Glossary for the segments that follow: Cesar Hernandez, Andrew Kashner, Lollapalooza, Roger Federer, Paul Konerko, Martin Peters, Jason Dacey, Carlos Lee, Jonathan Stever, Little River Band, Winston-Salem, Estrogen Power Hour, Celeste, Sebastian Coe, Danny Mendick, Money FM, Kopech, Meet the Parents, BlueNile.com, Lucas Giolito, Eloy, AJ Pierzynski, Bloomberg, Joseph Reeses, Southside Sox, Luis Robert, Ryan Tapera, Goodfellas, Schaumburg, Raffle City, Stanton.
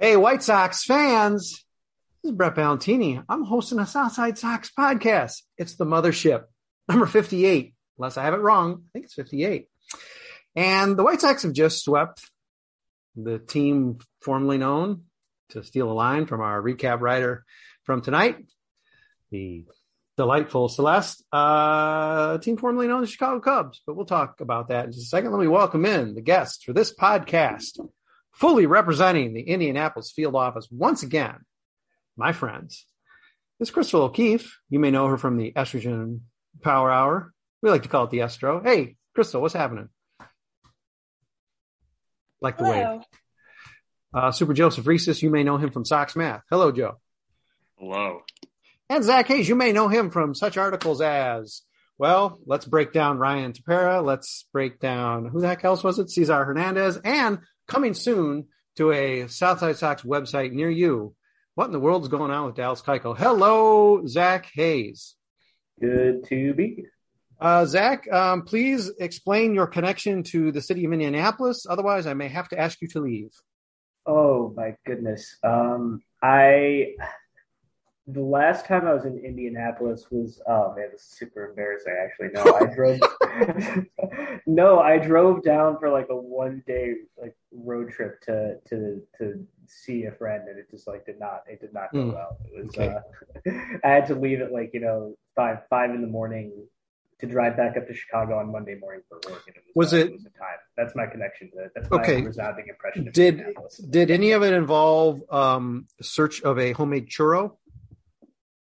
Hey, White Sox fans, this is Brett Ballantini. I'm hosting a Southside Sox podcast. It's the mothership, number 58, unless I have it wrong. I think it's 58. And the White Sox have just swept the team formerly known, to steal a line from our recap writer from tonight, the delightful Celeste, team formerly known as the Chicago Cubs. But we'll talk about that in just a second. Let me welcome in the guests for this podcast. Fully representing the Indianapolis field office once again, my friends, is Crystal O'Keefe. You may know her from the Estrogen Power Hour. We like to call it the Estro. Hey, Crystal, what's happening? Like the wave. Super Joseph Reeses, you may know him from Sox Math. Hello, Joe. Hello. And Zach Hayes, you may know him from such articles as, well, let's break down Ryan Tapera. Let's break down, who the heck else was it? Cesar Hernandez. And coming soon to a Southside Sox website near you, what in the world's going on with Dallas Keuchel? Hello, Zach Hayes. Good to be here. Zach, please explain your connection to the city of Indianapolis. Otherwise, I may have to ask you to leave. Oh, my goodness. The last time I was in Indianapolis was, oh man, this is super embarrassing actually. I drove down for like a 1 day like road trip to see a friend, and it just like did not go well. It was okay. I had to leave at like, 5 in the morning to drive back up to Chicago on Monday morning for work. And it was the time. That's my connection to it. That's my resounding impression of Indianapolis. Did any of it involve search of a homemade churro?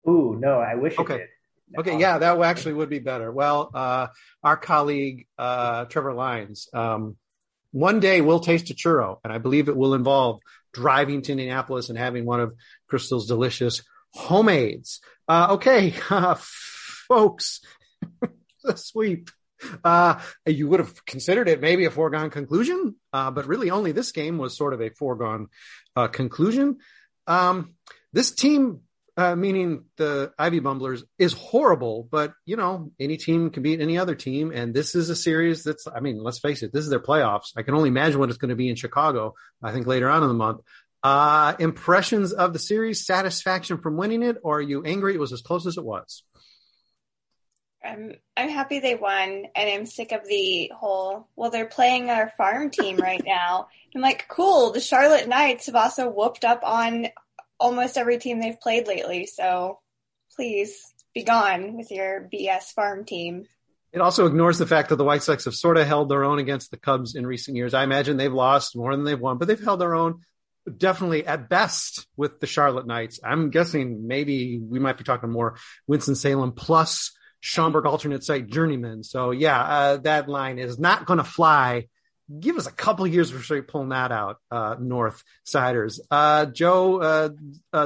Ooh, no, I wish it did. No. Okay, yeah, that actually would be better. Well, our colleague, Trevor Lyons, one day we'll taste a churro, and I believe it will involve driving to Indianapolis and having one of Crystal's delicious homemades. Folks, the sweep. You would have considered it maybe a foregone conclusion, but really only this game was sort of a foregone conclusion. This team... meaning the Ivy Bumblers, is horrible, but, any team can beat any other team, and this is a series that's, let's face it, this is their playoffs. I can only imagine what it's going to be in Chicago, I think, later on in the month. Impressions of the series, satisfaction from winning it, or are you angry it was as close as it was? I'm happy they won, and I'm sick of the whole, well, they're playing our farm team right now. I'm like, cool, the Charlotte Knights have also whooped up on almost every team they've played lately, so please be gone with your BS farm team. It also ignores the fact that the White Sox have sort of held their own against the Cubs in recent years. I imagine they've lost more than they've won, but they've held their own definitely at best with the Charlotte Knights. I'm guessing maybe we might be talking more Winston-Salem plus Schaumburg alternate site journeyman. So yeah, that line is not going to fly. Give us a couple of years for straight pulling that out, North Siders. Joe,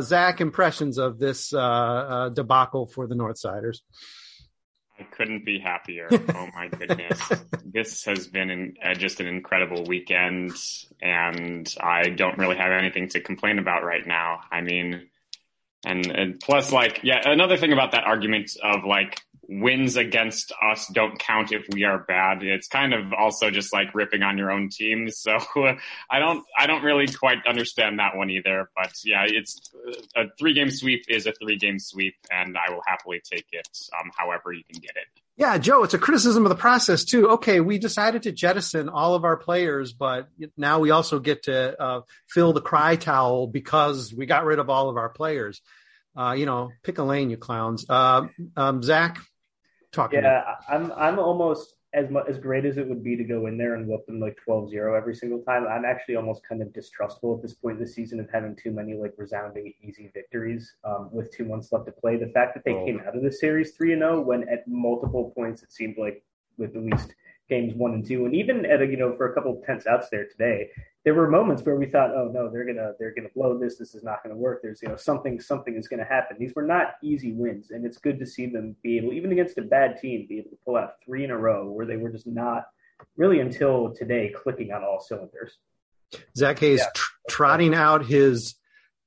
Zach, impressions of this debacle for the North Siders. I couldn't be happier. Oh my goodness. This has been just an incredible weekend, and I don't really have anything to complain about right now. I mean, and plus, like, yeah, another thing about that argument of like wins against us don't count if we are bad. It's kind of also just like ripping on your own team. So I don't really quite understand that one either, but yeah, it's a 3-game sweep is a 3-game sweep, and I will happily take it. However you can get it. Yeah, Joe, it's a criticism of the process too. Okay. We decided to jettison all of our players, but now we also get to fill the cry towel because we got rid of all of our players. Pick a lane, you clowns. Zach. I'm almost as great as it would be to go in there and whoop them like 12-0 every single time. I'm actually almost kind of distrustful at this point in the season of having too many like resounding easy victories with 2 months left to play. The fact that they came out of the series 3-0 when at multiple points it seemed like with at least games 1 and 2, and even at for a couple of tense outs there today, there were moments where we thought, oh no, they're gonna blow this. This is not gonna work. There's something is gonna happen. These were not easy wins, and it's good to see them be able, even against a bad team, be able to pull out 3 in a row where they were just not really until today clicking on all cylinders. Zach Hayes trotting out his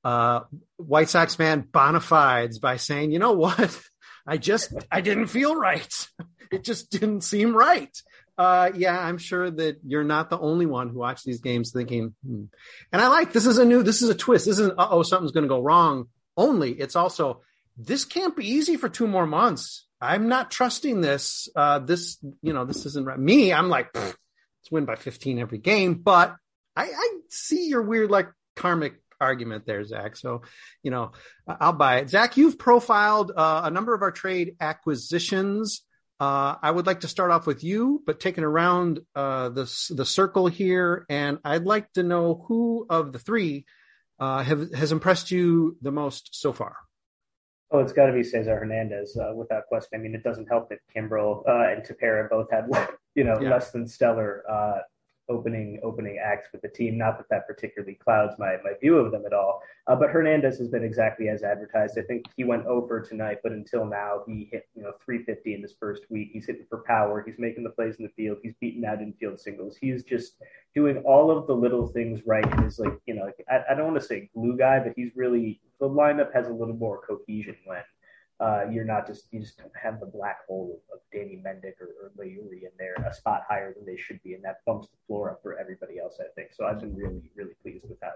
White Sox fan bona fides by saying, you know what, I didn't feel right. It just didn't seem right. I'm sure that you're not the only one who watched these games thinking, And I like, this is a twist. This isn't, something's going to go wrong only. It's also, this can't be easy for 2 more months. I'm not trusting this. This isn't right. Me, I'm like, let's win by 15 every game. But I see your weird, like, karmic argument there, Zach. So, I'll buy it. Zach, you've profiled a number of our trade acquisitions. I would like to start off with you, but taking around the circle here, and I'd like to know who of the 3 has impressed you the most so far. Oh, it's got to be Cesar Hernandez, without question. I mean, it doesn't help that Kimbrel and Tepera both had less than stellar opening acts with the team. Not that that particularly clouds my view of them at all, but Hernandez has been exactly as advertised. I think he went over tonight, but until now he hit .350 in his first week. He's hitting for power. He's making the plays in the field. He's beating out infield singles. He's just doing all of the little things right. And is like, I don't want to say glue guy, but he's really, the lineup has a little more cohesion when you just don't have the black hole of Danny Mendick or Leury in there a spot higher than they should be, and that bumps the floor up for everybody else, I think. So I've been really, really pleased with how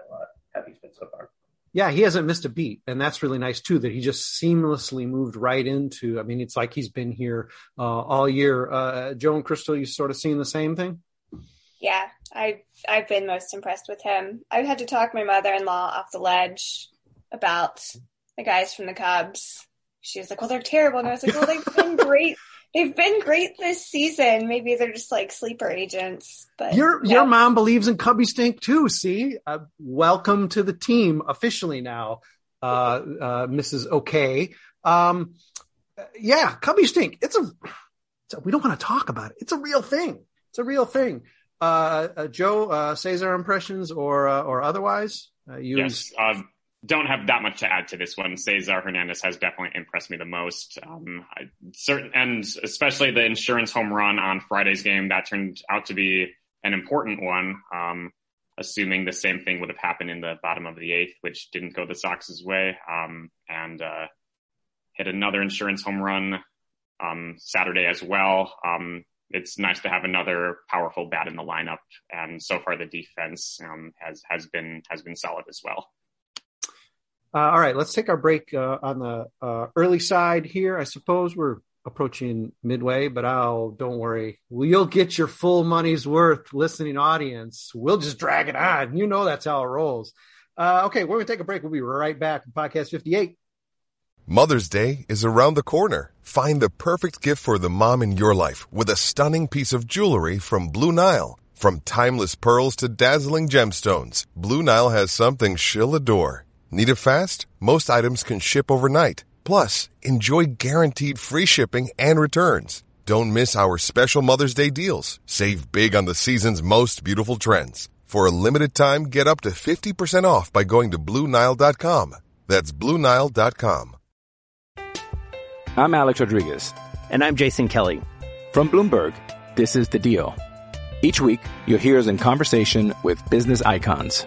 he's been so far. Yeah, he hasn't missed a beat, and that's really nice too, that he just seamlessly moved right into, I mean, it's like he's been here all year. Joe and Crystal, you sort of seen the same thing? Yeah, I've been most impressed with him. I've had to talk my mother-in-law off the ledge about the guys from the Cubs. She was like, well, they're terrible. And I was like, well, they've been great. They've been great this season. Maybe they're just like sleeper agents. But your mom believes in Cubby Stink too. See, welcome to the team officially now, Mrs. Okay. Cubby Stink. We don't want to talk about it. It's a real thing. It's a real thing. Joe, Cesar impressions or otherwise? Don't have that much to add to this one. Cesar Hernandez has definitely impressed me the most. And especially the insurance home run on Friday's game, that turned out to be an important one, assuming the same thing would have happened in the bottom of the 8th, which didn't go the Sox's way, and hit another insurance home run Saturday as well. It's nice to have another powerful bat in the lineup. And so far the defense has been solid as well. All right, let's take our break on the early side here. I suppose we're approaching midway, but don't worry. You'll get your full money's worth, listening audience. We'll just drag it on. You know that's how it rolls. Okay, we're going to take a break. We'll be right back with Podcast 58. Mother's Day is around the corner. Find the perfect gift for the mom in your life with a stunning piece of jewelry from Blue Nile. From timeless pearls to dazzling gemstones, Blue Nile has something she'll adore. Need it fast? Most items can ship overnight. Plus, enjoy guaranteed free shipping and returns. Don't miss our special Mother's Day deals. Save big on the season's most beautiful trends. For a limited time, get up to 50% off by going to BlueNile.com. That's BlueNile.com. I'm Alex Rodriguez. And I'm Jason Kelly. From Bloomberg, this is The Deal. Each week, you'll hear us in conversation with business icons.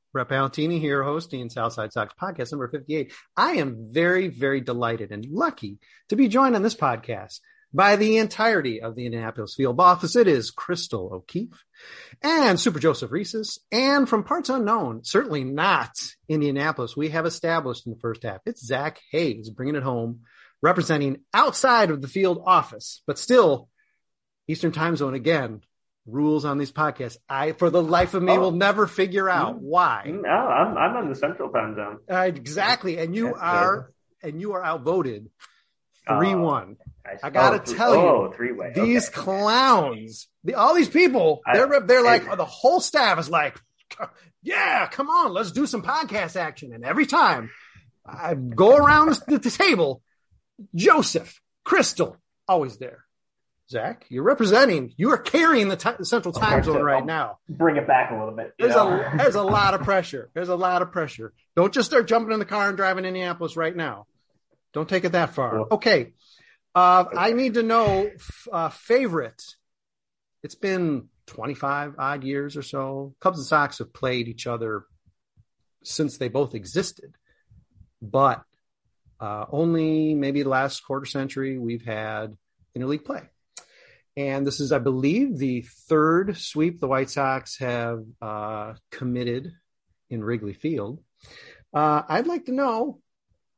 Brett Ballantini here, hosting Southside Sox podcast number 58. I am very, very delighted and lucky to be joined on this podcast by the entirety of the Indianapolis field office. It is Crystal O'Keefe and Super Joseph Reeses, and from parts unknown, certainly not Indianapolis, we have established in the first half, it's Zach Hayes bringing it home, representing outside of the field office, but still Eastern time zone again. Rules on these podcasts. I, for the life of me, will never figure out why. No, I'm on the central time zone. Exactly. And you are outvoted 3-1. I got to tell you, three-way. These clowns, all these people, they're like, the whole staff is like, yeah, come on, let's do some podcast action. And every time I go around the table, Joseph, Crystal, always there. Zach, you're representing, you are carrying the central time zone right now. Bring it back a little bit. There's a lot of pressure. Don't just start jumping in the car and driving to Indianapolis right now. Don't take it that far. Okay. I need to know favorite. It's been 25 odd years or so. Cubs and Sox have played each other since they both existed. But only maybe last quarter century we've had interleague play. And this is, I believe, the third sweep the White Sox have committed in Wrigley Field. I'd like to know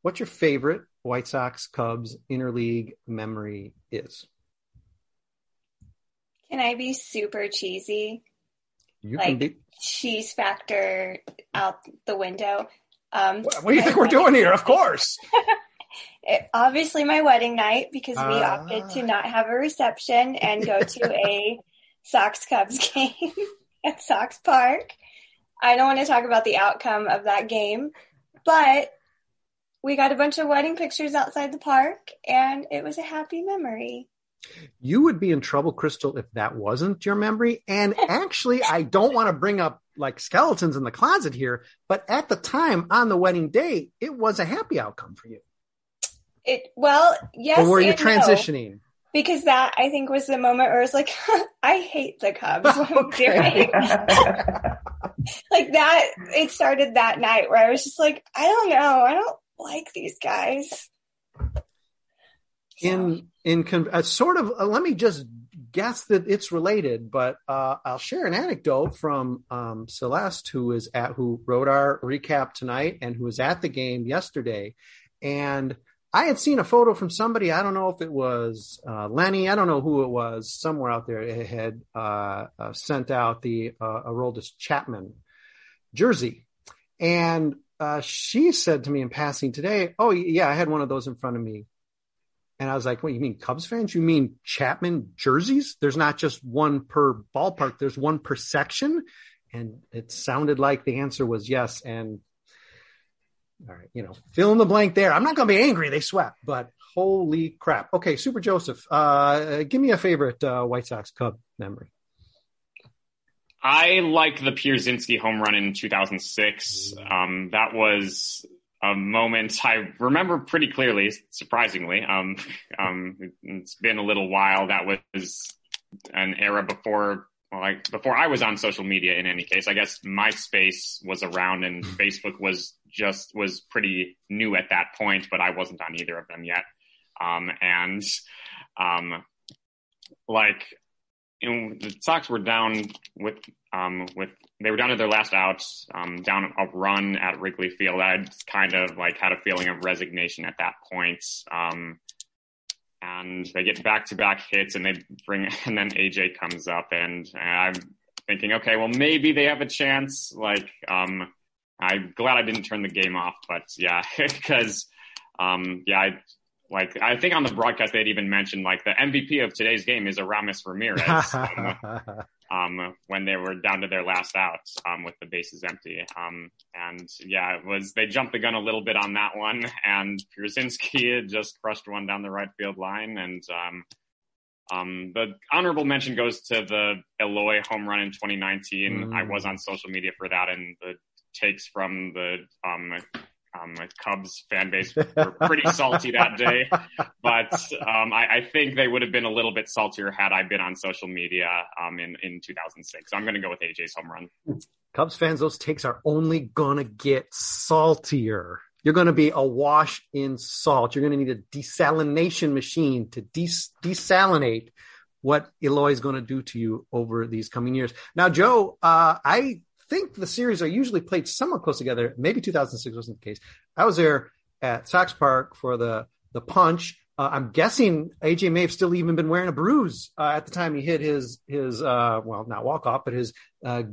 what your favorite White Sox-Cubs interleague memory is. Can I be super cheesy? You can be. Cheese factor out the window. What do you think we're doing here? Of course. Obviously my wedding night, because we opted to not have a reception and go to a Sox Cubs game at Sox Park. I don't want to talk about the outcome of that game, but we got a bunch of wedding pictures outside the park, and it was a happy memory. You would be in trouble, Crystal, if that wasn't your memory. And actually, I don't want to bring up like skeletons in the closet here, but at the time on the wedding day, it was a happy outcome for you. Yes. Or were you transitioning? No, because that, I think, was the moment where I was like, I hate the Cubs. What am I doing? Like that, it started that night where I was just like, I don't know. I don't like these guys. Let me just guess that it's related, but I'll share an anecdote from Celeste, who wrote our recap tonight and who was at the game yesterday. And I had seen a photo from somebody. I don't know if it was Lenny. I don't know who it was. Somewhere out there, it had sent out the Aroldis Chapman jersey. And she said to me in passing today, oh, yeah, I had one of those in front of me. And I was like, what, you mean Cubs fans? You mean Chapman jerseys? There's not just one per ballpark. There's one per section. And it sounded like the answer was yes. And all right, fill in the blank there. I'm not going to be angry. They swept, but holy crap. Okay, Super Joseph, give me a favorite White Sox-Cub memory. I like the Pierzynski home run in 2006. That was a moment I remember pretty clearly, surprisingly. It's been a little while. That was an era before... Like before I was on social media, in any case, I guess MySpace was around and Facebook was pretty new at that point, but I wasn't on either of them yet. you know, the Sox were down with they were down to their last outs, down a run at Wrigley Field. I kind of like had a feeling of resignation at that point. And they get back-to-back hits, and then AJ comes up, and I'm thinking, okay, well, maybe they have a chance. Like, I'm glad I didn't turn the game off, but yeah, because I think on the broadcast they'd even mentioned like the MVP of today's game is Aramis Ramirez when they were down to their last out with the bases empty. They jumped the gun a little bit on that one, and Pierzynski just crushed one down the right field line. And the honorable mention goes to the Eloy home run in 2019. I was on social media for that, and the takes from the Cubs fan base were pretty salty that day, but I think they would have been a little bit saltier had I been on social media in 2006. So I'm going to go with AJ's home run. Cubs fans, those takes are only going to get saltier. You're going to be awash in salt. You're going to need a desalination machine to desalinate what Eloy is going to do to you over these coming years. Now, Joe, I think the series are usually played somewhat close together. Maybe 2006 wasn't the case. I was there at Sox Park for the punch. I'm guessing AJ may have still even been wearing a bruise at the time he hit his not walk-off, but his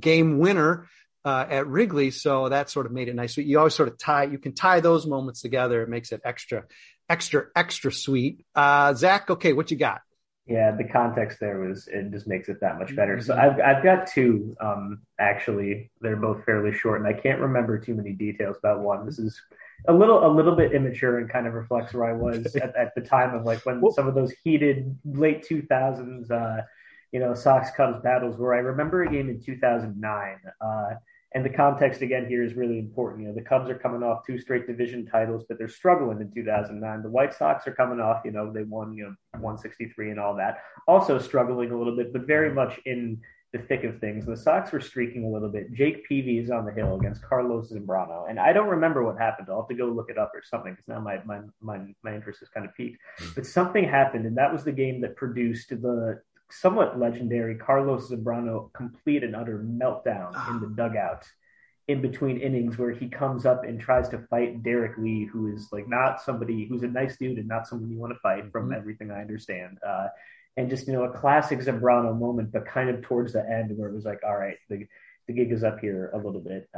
game winner at Wrigley. So that sort of made it nice. You always sort of you can tie those moments together. It makes it extra, extra, extra sweet. Zach, okay, what you got? Yeah, the context there it just makes it that much better. So I've got two, actually. They're both fairly short, and I can't remember too many details about one. This is a little bit immature and kind of reflects where I was at the time of like when some of those heated late 2000s, Sox-Cubs battles where I remember a game in 2009. And the context, again, here is really important. You know, the Cubs are coming off two straight division titles, but they're struggling in 2009. The White Sox are coming off, they won, 163 and all that. Also struggling a little bit, but very much in the thick of things. The Sox were streaking a little bit. Jake Peavy is on the hill against Carlos Zambrano. And I don't remember what happened. I'll have to go look it up or something, because now my interest has kind of peaked. But something happened, and that was the game that produced the somewhat legendary Carlos Zambrano complete and utter meltdown in the dugout in between innings, where he comes up and tries to fight Derek Lee, who is like not somebody who's a nice dude and not somebody you want to fight from everything I understand. And just, a classic Zambrano moment, but kind of towards the end where it was like, all right, the gig is up here a little bit.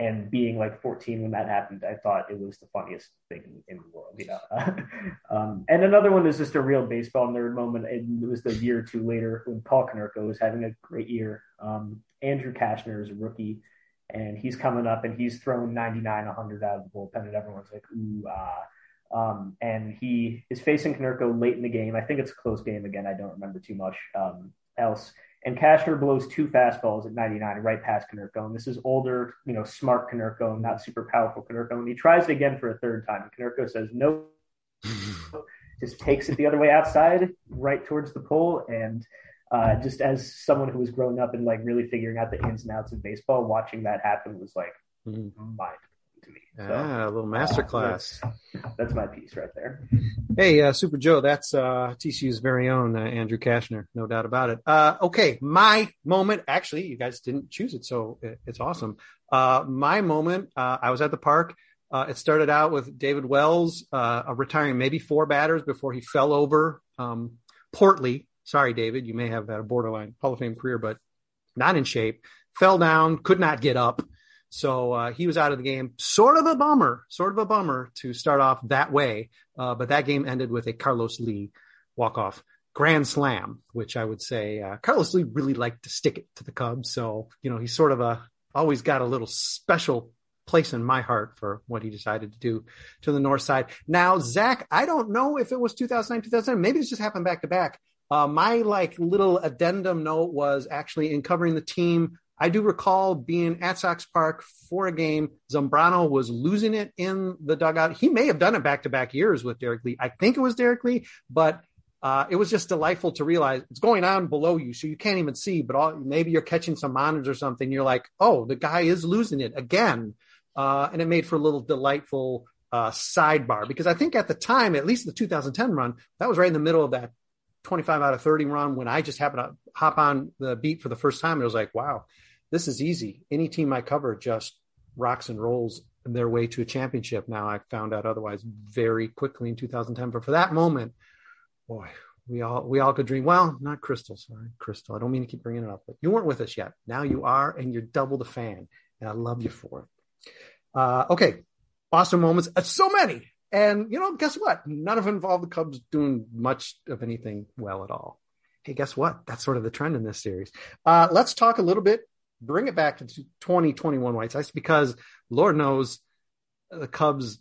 And being like 14 when that happened, I thought it was the funniest thing in the world, And another one is just a real baseball nerd moment. And it was the year or two later when Paul Konerko was having a great year. Andrew Kashner is a rookie, and he's coming up and he's thrown 99, 100 out of the bullpen, and everyone's like, ooh, ah. And he is facing Konerko late in the game. I think it's a close game again. I don't remember too much else. And Kashner blows two fastballs at 99 right past Konerko. And this is older, smart Konerko, not super powerful Konerko. And he tries it again for a third time. And Konerko says, no, just takes it the other way outside, right towards the pole. And just as someone who was growing up and like really figuring out the ins and outs of baseball, watching that happen was like mind-blowing to me. So, a little masterclass. That's my piece right there. Hey, Super Joe, that's TCU's very own Andrew Kashner, no doubt about it. Okay, my moment, actually, you guys didn't choose it, so it's awesome. My moment, I was at the park. It started out with David Wells retiring maybe four batters before he fell over portly. Sorry, David, you may have had a borderline Hall of Fame career, but not in shape. Fell down, could not get up. So he was out of the game. Sort of a bummer to start off that way. But that game ended with a Carlos Lee walk-off grand slam, which I would say Carlos Lee really liked to stick it to the Cubs. So, he's sort of always got a little special place in my heart for what he decided to do to the north side. Now, Zach, I don't know if it was 2009. Maybe this just happened back to back. My little addendum note was actually in covering the team. I do recall being at Sox Park for a game. Zambrano was losing it in the dugout. He may have done it back-to-back years with Derek Lee. I think it was Derek Lee, but it was just delightful to realize it's going on below you, so you can't even see, but maybe you're catching some monitors or something. You're like, oh, the guy is losing it again. And it made for a little delightful sidebar, because I think at the time, at least the 2010 run, that was right in the middle of that 25 out of 30 run when I just happened to hop on the beat for the first time. It was like, wow, this is easy. Any team I cover just rocks and rolls their way to a championship. Now, I found out otherwise very quickly in 2010, but for that moment, boy, we all could dream. Well, not Crystal. Sorry, Crystal. I don't mean to keep bringing it up, but you weren't with us yet. Now you are, and you're double the fan, and I love you for it. Okay. Awesome moments. So many. And, guess what? None of them involved the Cubs doing much of anything well at all. Hey, guess what? That's sort of the trend in this series. Let's talk a little bit, bring it back to 2021 White Sox, because Lord knows the Cubs,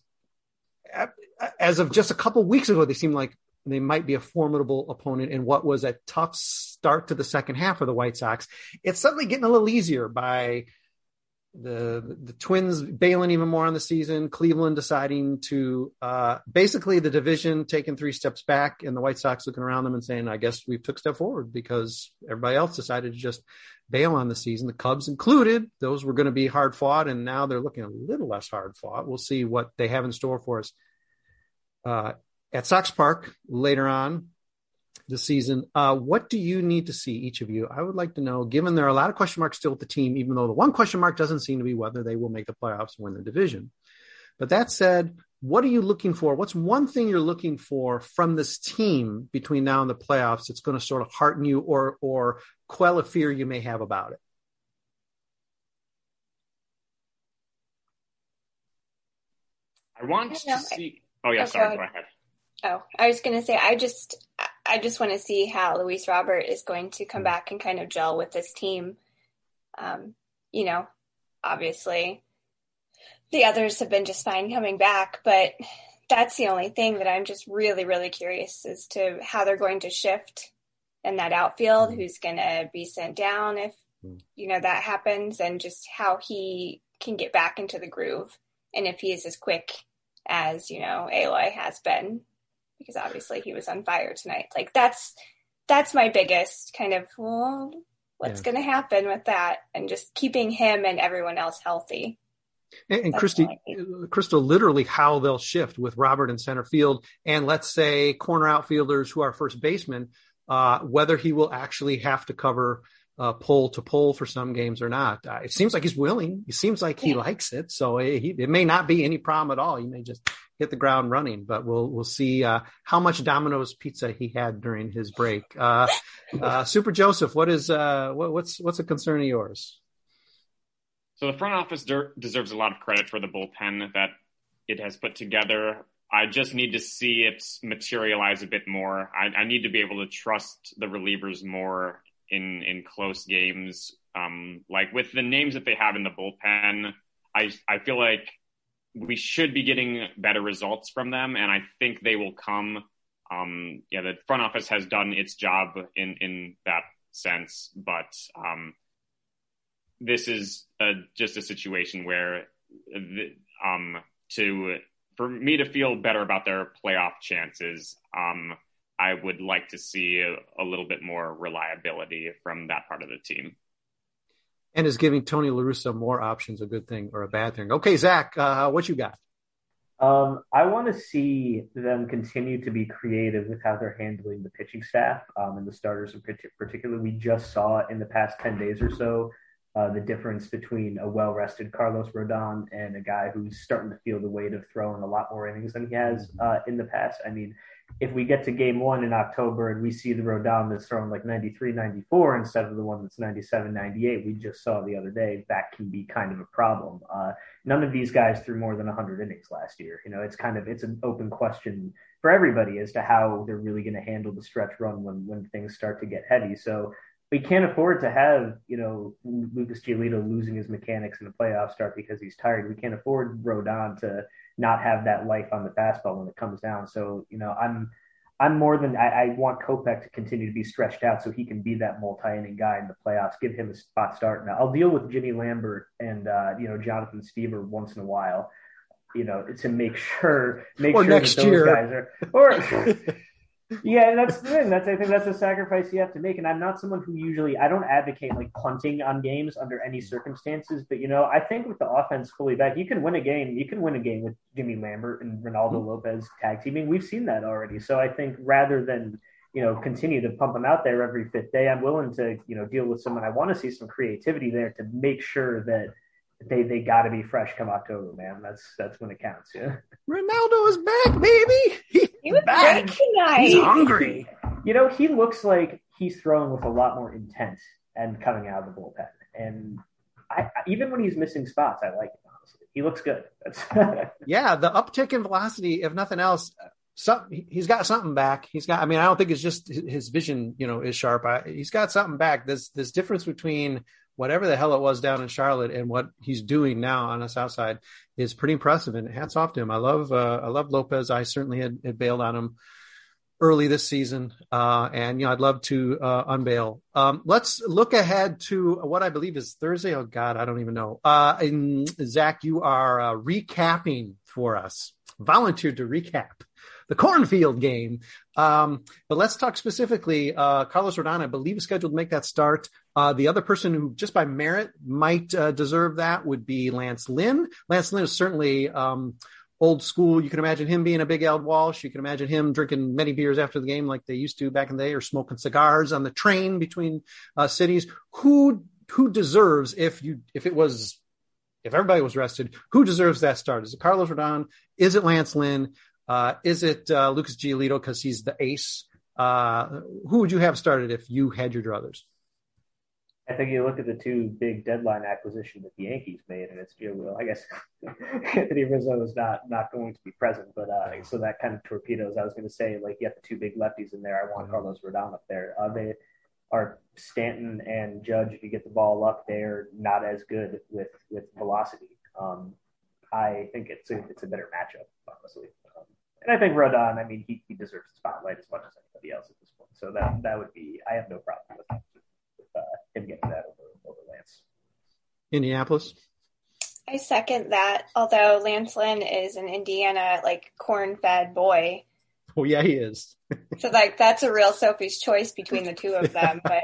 as of just a couple weeks ago, they seemed like they might be a formidable opponent in what was a tough start to the second half of the White Sox. It's suddenly getting a little easier by the Twins bailing even more on the season, Cleveland deciding to basically the division taking three steps back, and the White Sox looking around them and saying, I guess we took a step forward because everybody else decided to just bail on the season, the Cubs included. Those were going to be hard fought, and now they're looking a little less hard fought. We'll see what they have in store for us at Sox Park later on this season. What do you need to see, each of you? I would like to know, given there are a lot of question marks still with the team, even though the one question mark doesn't seem to be whether they will make the playoffs and win the division. But that said, what are you looking for? What's one thing you're looking for from this team between now and the playoffs that's going to sort of hearten you or quell a fear you may have about it? I want to see... Oh, yeah, sorry, go ahead. Oh, I was going to say, I just want to see how Luis Robert is going to come back and kind of gel with this team. Obviously the others have been just fine coming back, but that's the only thing that I'm just really, really curious as to how they're going to shift in that outfield, who's going to be sent down if, that happens, and just how he can get back into the groove. And if he is as quick as, Aloy has been. Because obviously he was on fire tonight. Like that's my biggest kind of, what's going to happen with that, and just keeping him and everyone else healthy. And Crystal, literally how they'll shift with Robert in center field, and let's say corner outfielders who are first basemen, whether he will actually have to cover pole to pole for some games or not. It seems like he's willing. It seems like he likes it. So it may not be any problem at all. You may just hit the ground running, but we'll see how much Domino's pizza he had during his break. Super Joseph, what is what's a concern of yours? So the front office deserves a lot of credit for the bullpen that it has put together. I just need to see it materialize a bit more. I need to be able to trust the relievers more in close games. Like with the names that they have in the bullpen, I feel like we should be getting better results from them, and I think they will come. The front office has done its job in that sense, but this is just a situation where for me to feel better about their playoff chances, I would like to see a little bit more reliability from that part of the team. And is giving Tony La Russa more options a good thing or a bad thing? Okay, Zach, what you got? I want to see them continue to be creative with how they're handling the pitching staff and the starters in particular. We just saw in the past 10 days or so the difference between a well-rested Carlos Rodon and a guy who's starting to feel the weight of throwing a lot more innings than he has in the past. I mean, if we get to game one in October and we see the Rodon that's throwing like 93, 94 instead of the one that's 97, 98, we just saw the other day, that can be kind of a problem. None of these guys threw more than 100 innings last year. It's an open question for everybody as to how they're really going to handle the stretch run when things start to get heavy. So we can't afford to have, Lucas Giolito losing his mechanics in the playoff start because he's tired. We can't afford Rodon to not have that life on the fastball when it comes down. So, I'm more than I want Kopech to continue to be stretched out so he can be that multi-inning guy in the playoffs. Give him a spot start. Now, I'll deal with Jimmy Lambert and Jonathan Stever once in a while, to make sure next that those year. Guys are or. Yeah, that's the thing. I think that's a sacrifice you have to make. And I'm not someone who I don't advocate like punting on games under any circumstances. But, I think with the offense fully back, you can win a game. You can win a game with Jimmy Lambert and Ronaldo Lopez tag teaming. We've seen that already. So I think rather than, you know, continue to pump them out there every fifth day. I'm willing to, you know, deal with someone. I want to see some creativity there to make sure that they got to be fresh come October, man. That's when it counts. Yeah. Ronaldo is back, baby. He was back tonight. He's hungry. You know, he looks like he's throwing with a lot more intent and coming out of the bullpen. And I, even when he's missing spots, I like it, honestly. He looks good. Yeah, the uptick in velocity, if nothing else, he's got something back. He's got, I mean, I don't think it's just his vision, you know, is sharp. He's got something back. This difference between whatever the hell it was down in Charlotte and what he's doing now on the South Side is pretty impressive. And hats off to him. I love Lopez. I certainly had bailed on him early this season. And, you know, I'd love to unveil. Let's look ahead to what I believe is Thursday. Oh, God, I don't even know. Zach, you are recapping for us, volunteered to recap the cornfield game. But let's talk specifically. Carlos Rodon, I believe, is scheduled to make that start. The other person who just by merit might deserve that would be Lance Lynn. Lance Lynn is certainly old school. You can imagine him being a big Ed Walsh. You can imagine him drinking many beers after the game like they used to back in the day, or smoking cigars on the train between cities. Who deserves, if everybody was rested, who deserves that start? Is it Carlos Rodon? Is it Lance Lynn? Is it Lucas Giolito because he's the ace? Who would you have started if you had your druthers? I think you look at the two big deadline acquisitions that the Yankees made, and it's Giolito. I guess Anthony Rizzo is not going to be present, but so that kind of torpedoes. I was going to say, like, you have the two big lefties in there. I want Carlos Rodon up there. They are Stanton and Judge. If you get the ball up, they're not as good with velocity. I think it's a better matchup, honestly. And I think Rodon, I mean, he deserves the spotlight as much as anybody else at this point. So that would be, I have no problem with him getting that over Lance. Indianapolis? I second that, although Lance Lynn is an Indiana, like, corn-fed boy. Oh, yeah, he is. So, like, that's a real Sophie's choice between the two of them. But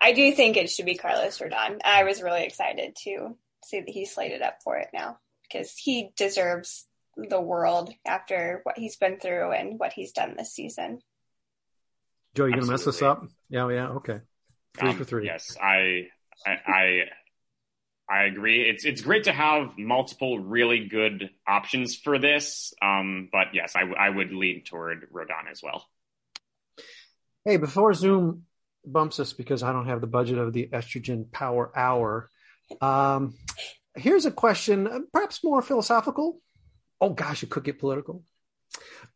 I do think it should be Carlos Rodon. I was really excited to see that he's slated up for it now because he deserves the world after what he's been through and what he's done this season. Joe, you going to mess this up? Yeah. Okay. 3 for 3. Yes. I agree. It's great to have multiple really good options for this. But yes, I would lean toward Rodon as well. Hey, before Zoom bumps us, because I don't have the budget of the Estrogen Power Hour. Here's a question, perhaps more philosophical. Oh, gosh, it could get political.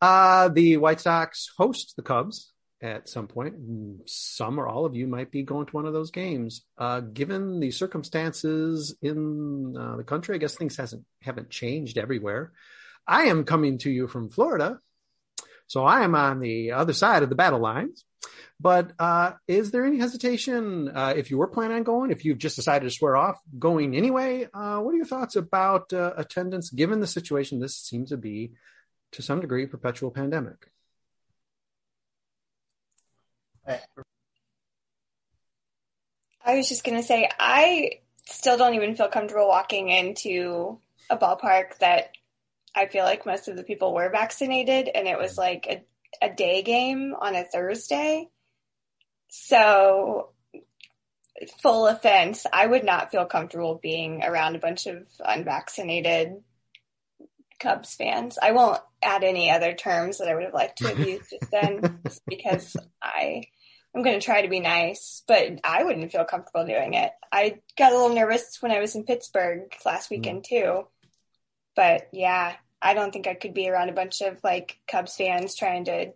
The White Sox host the Cubs at some point. Some or all of you might be going to one of those games. Given the circumstances in the country, I guess things haven't changed everywhere. I am coming to you from Florida, so I am on the other side of the battle lines. But is there any hesitation if you were planning on going, if you've just decided to swear off going anyway? What are your thoughts about attendance, given the situation this seems to be, to some degree, perpetual pandemic? I was just going to say, I still don't even feel comfortable walking into a ballpark that I feel like most of the people were vaccinated, and it was like a day game on a Thursday. So, full offense, I would not feel comfortable being around a bunch of unvaccinated Cubs fans. I won't add any other terms that I would have liked to have used just then, just because I'm going to try to be nice, but I wouldn't feel comfortable doing it. I got a little nervous when I was in Pittsburgh last weekend too, but yeah, I don't think I could be around a bunch of, like, Cubs fans trying to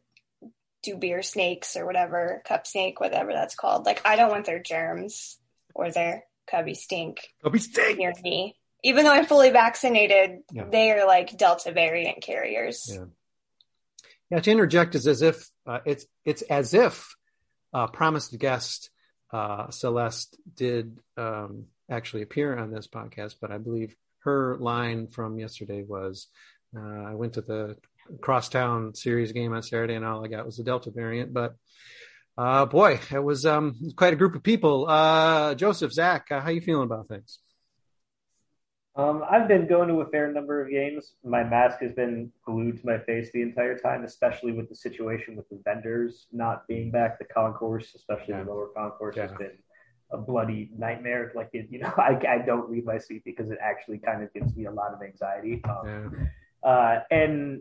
do beer snakes or whatever, cup snake, whatever that's called. Like, I don't want their germs or their Cubby stink near me. Even though I'm fully vaccinated, They are like Delta variant carriers. Yeah. Yeah, to interject is as if it's as if promised guest Celeste did actually appear on this podcast, but I believe her line from yesterday was, I went to the Crosstown series game on Saturday and all I got was the Delta variant, but boy, it was quite a group of people. Joseph, Zach, how you feeling about things? I've been going to a fair number of games. My mask has been glued to my face the entire time, especially with the situation with the vendors not being back. The concourse, especially the lower concourse, has been a bloody nightmare. Like, it, you know, I don't leave my seat because it actually kind of gives me a lot of anxiety. And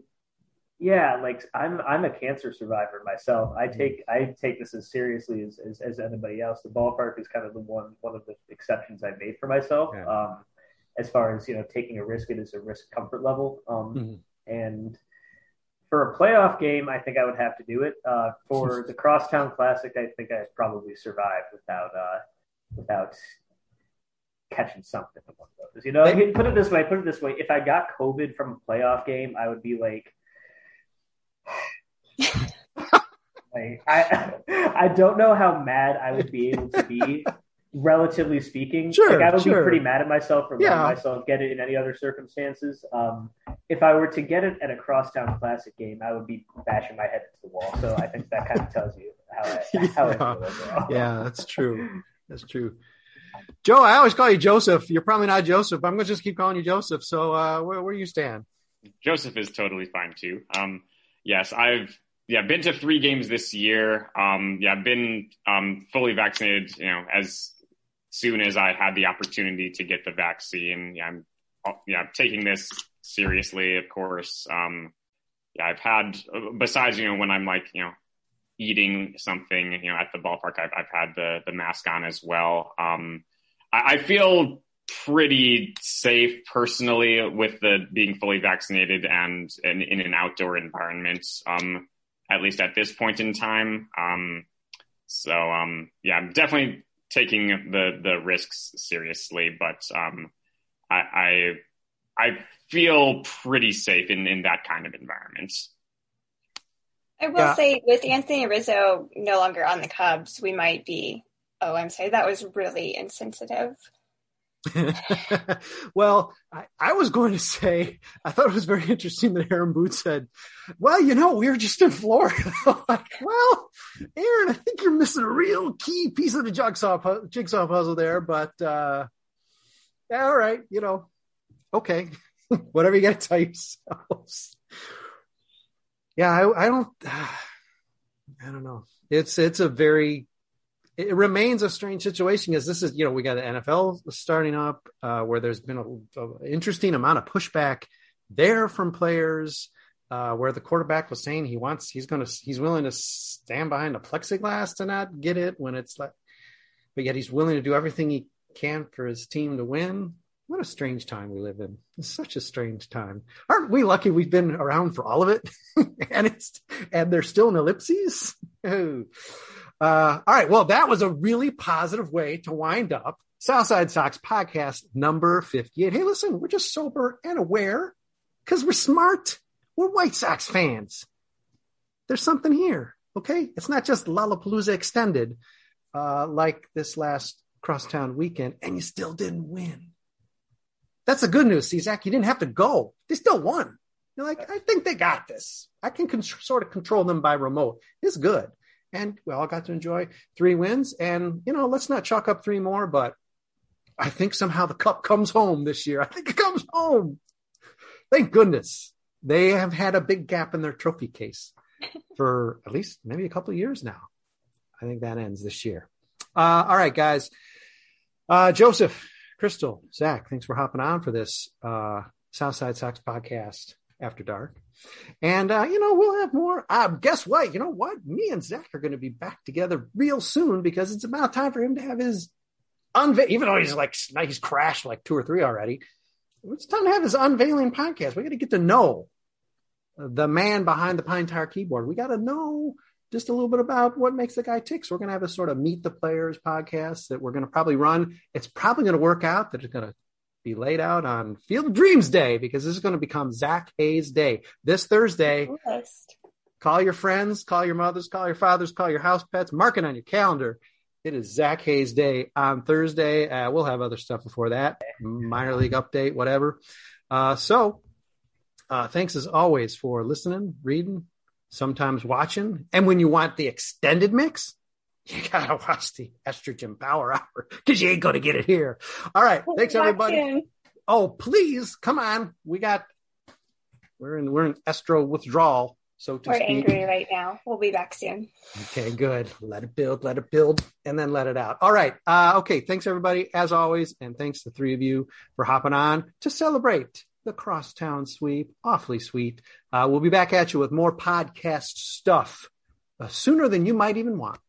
yeah, like I'm a cancer survivor myself. I take this as seriously as anybody else. The ballpark is kind of the one of the exceptions I made for myself. As far as, you know, taking a risk, it is a risk comfort level. And for a playoff game, I think I would have to do it. For the Crosstown Classic, I think I'd probably survive without catching something in one of those. You know, I mean, put it this way. If I got COVID from a playoff game, I would be like, like I don't know how mad I would be able to be. Relatively speaking, like I would be pretty mad at myself for letting myself get it in any other circumstances. If I were to get it at a Crosstown Classic game, I would be bashing my head into the wall. So I think that kind of tells you how I feel overall. Yeah, that's true. That's true. Joe, I always call you Joseph. You're probably not Joseph, but I'm going to just keep calling you Joseph. So where do you stand? Joseph is totally fine too. Yes, I've been to 3 games this year. I've been fully vaccinated, you know, as soon as I had the opportunity to get the vaccine. I'm taking this seriously, of course. I've had, besides, you know, when I'm like, you know, eating something, you know, at the ballpark, I've had the mask on as well. I feel pretty safe personally with the being fully vaccinated and in an outdoor environment, at least at this point in time. I'm definitely taking the risks seriously, but I feel pretty safe in that kind of environment. I will say, with Anthony Rizzo no longer on the Cubs, we might be, I'm sorry, that was really insensitive. Well, I was going to say, I thought it was very interesting that Aaron Boone said, well, you know, we were just in Florida. Like, well, Aaron, I think you're missing a real key piece of the jigsaw puzzle there, but all right, you know, okay. Whatever you got to tell yourselves. Yeah, I don't know. It's a very... It remains a strange situation because this is, you know, we got the NFL starting up where there's been an interesting amount of pushback there from players where the quarterback was saying he's willing to stand behind a plexiglass to not get it when it's like, but yet he's willing to do everything he can for his team to win. What a strange time we live in. It's such a strange time. Aren't we lucky we've been around for all of it? and they're still in ellipses. All right. Well, that was a really positive way to wind up Southside Sox podcast number 58. Hey, listen, we're just sober and aware because we're smart. We're White Sox fans. There's something here. Okay. It's not just Lollapalooza extended, like this last crosstown weekend, and you still didn't win. That's the good news. See, Zach, you didn't have to go. They still won. You're like, I think they got this. I can sort of control them by remote. It's good. And we all got to enjoy 3 wins. And, you know, let's not chalk up 3 more, but I think somehow the cup comes home this year. I think it comes home. Thank goodness. They have had a big gap in their trophy case for at least maybe a couple of years now. I think that ends this year. All right, guys. Joseph, Crystal, Zach, thanks for hopping on for this Southside Sox podcast after dark. And, you know, we'll have more. Guess what? You know what? Me and Zach are going to be back together real soon because it's about time for him to have his even though he's crashed like 2 or 3 already. It's time to have his unveiling podcast. We got to get to know the man behind the Pine Tar keyboard. We got to know just a little bit about what makes the guy tick. So we're going to have a sort of meet the players podcast that we're going to probably run. It's probably going to work out that it's going to be laid out on Field of Dreams Day because this is going to become Zach Hayes Day this Thursday. Yes. Call your friends, call your mothers, call your fathers, call your house pets. Mark it on your calendar. It is Zach Hayes Day on Thursday. We'll have other stuff before that, minor league update, whatever. So thanks as always for listening, reading, sometimes watching. And when you want the extended mix, you got to watch the Estrogen Power Hour because you ain't going to get it here. All right. Thanks, everybody. Oh, please, come on. We're in estro withdrawal, so to speak. We're angry right now. We'll be back soon. Okay, good. Let it build, and then let it out. All right. Okay, thanks, everybody, as always, and thanks to the three of you for hopping on to celebrate the Crosstown Sweep. Awfully sweet. We'll be back at you with more podcast stuff sooner than you might even want.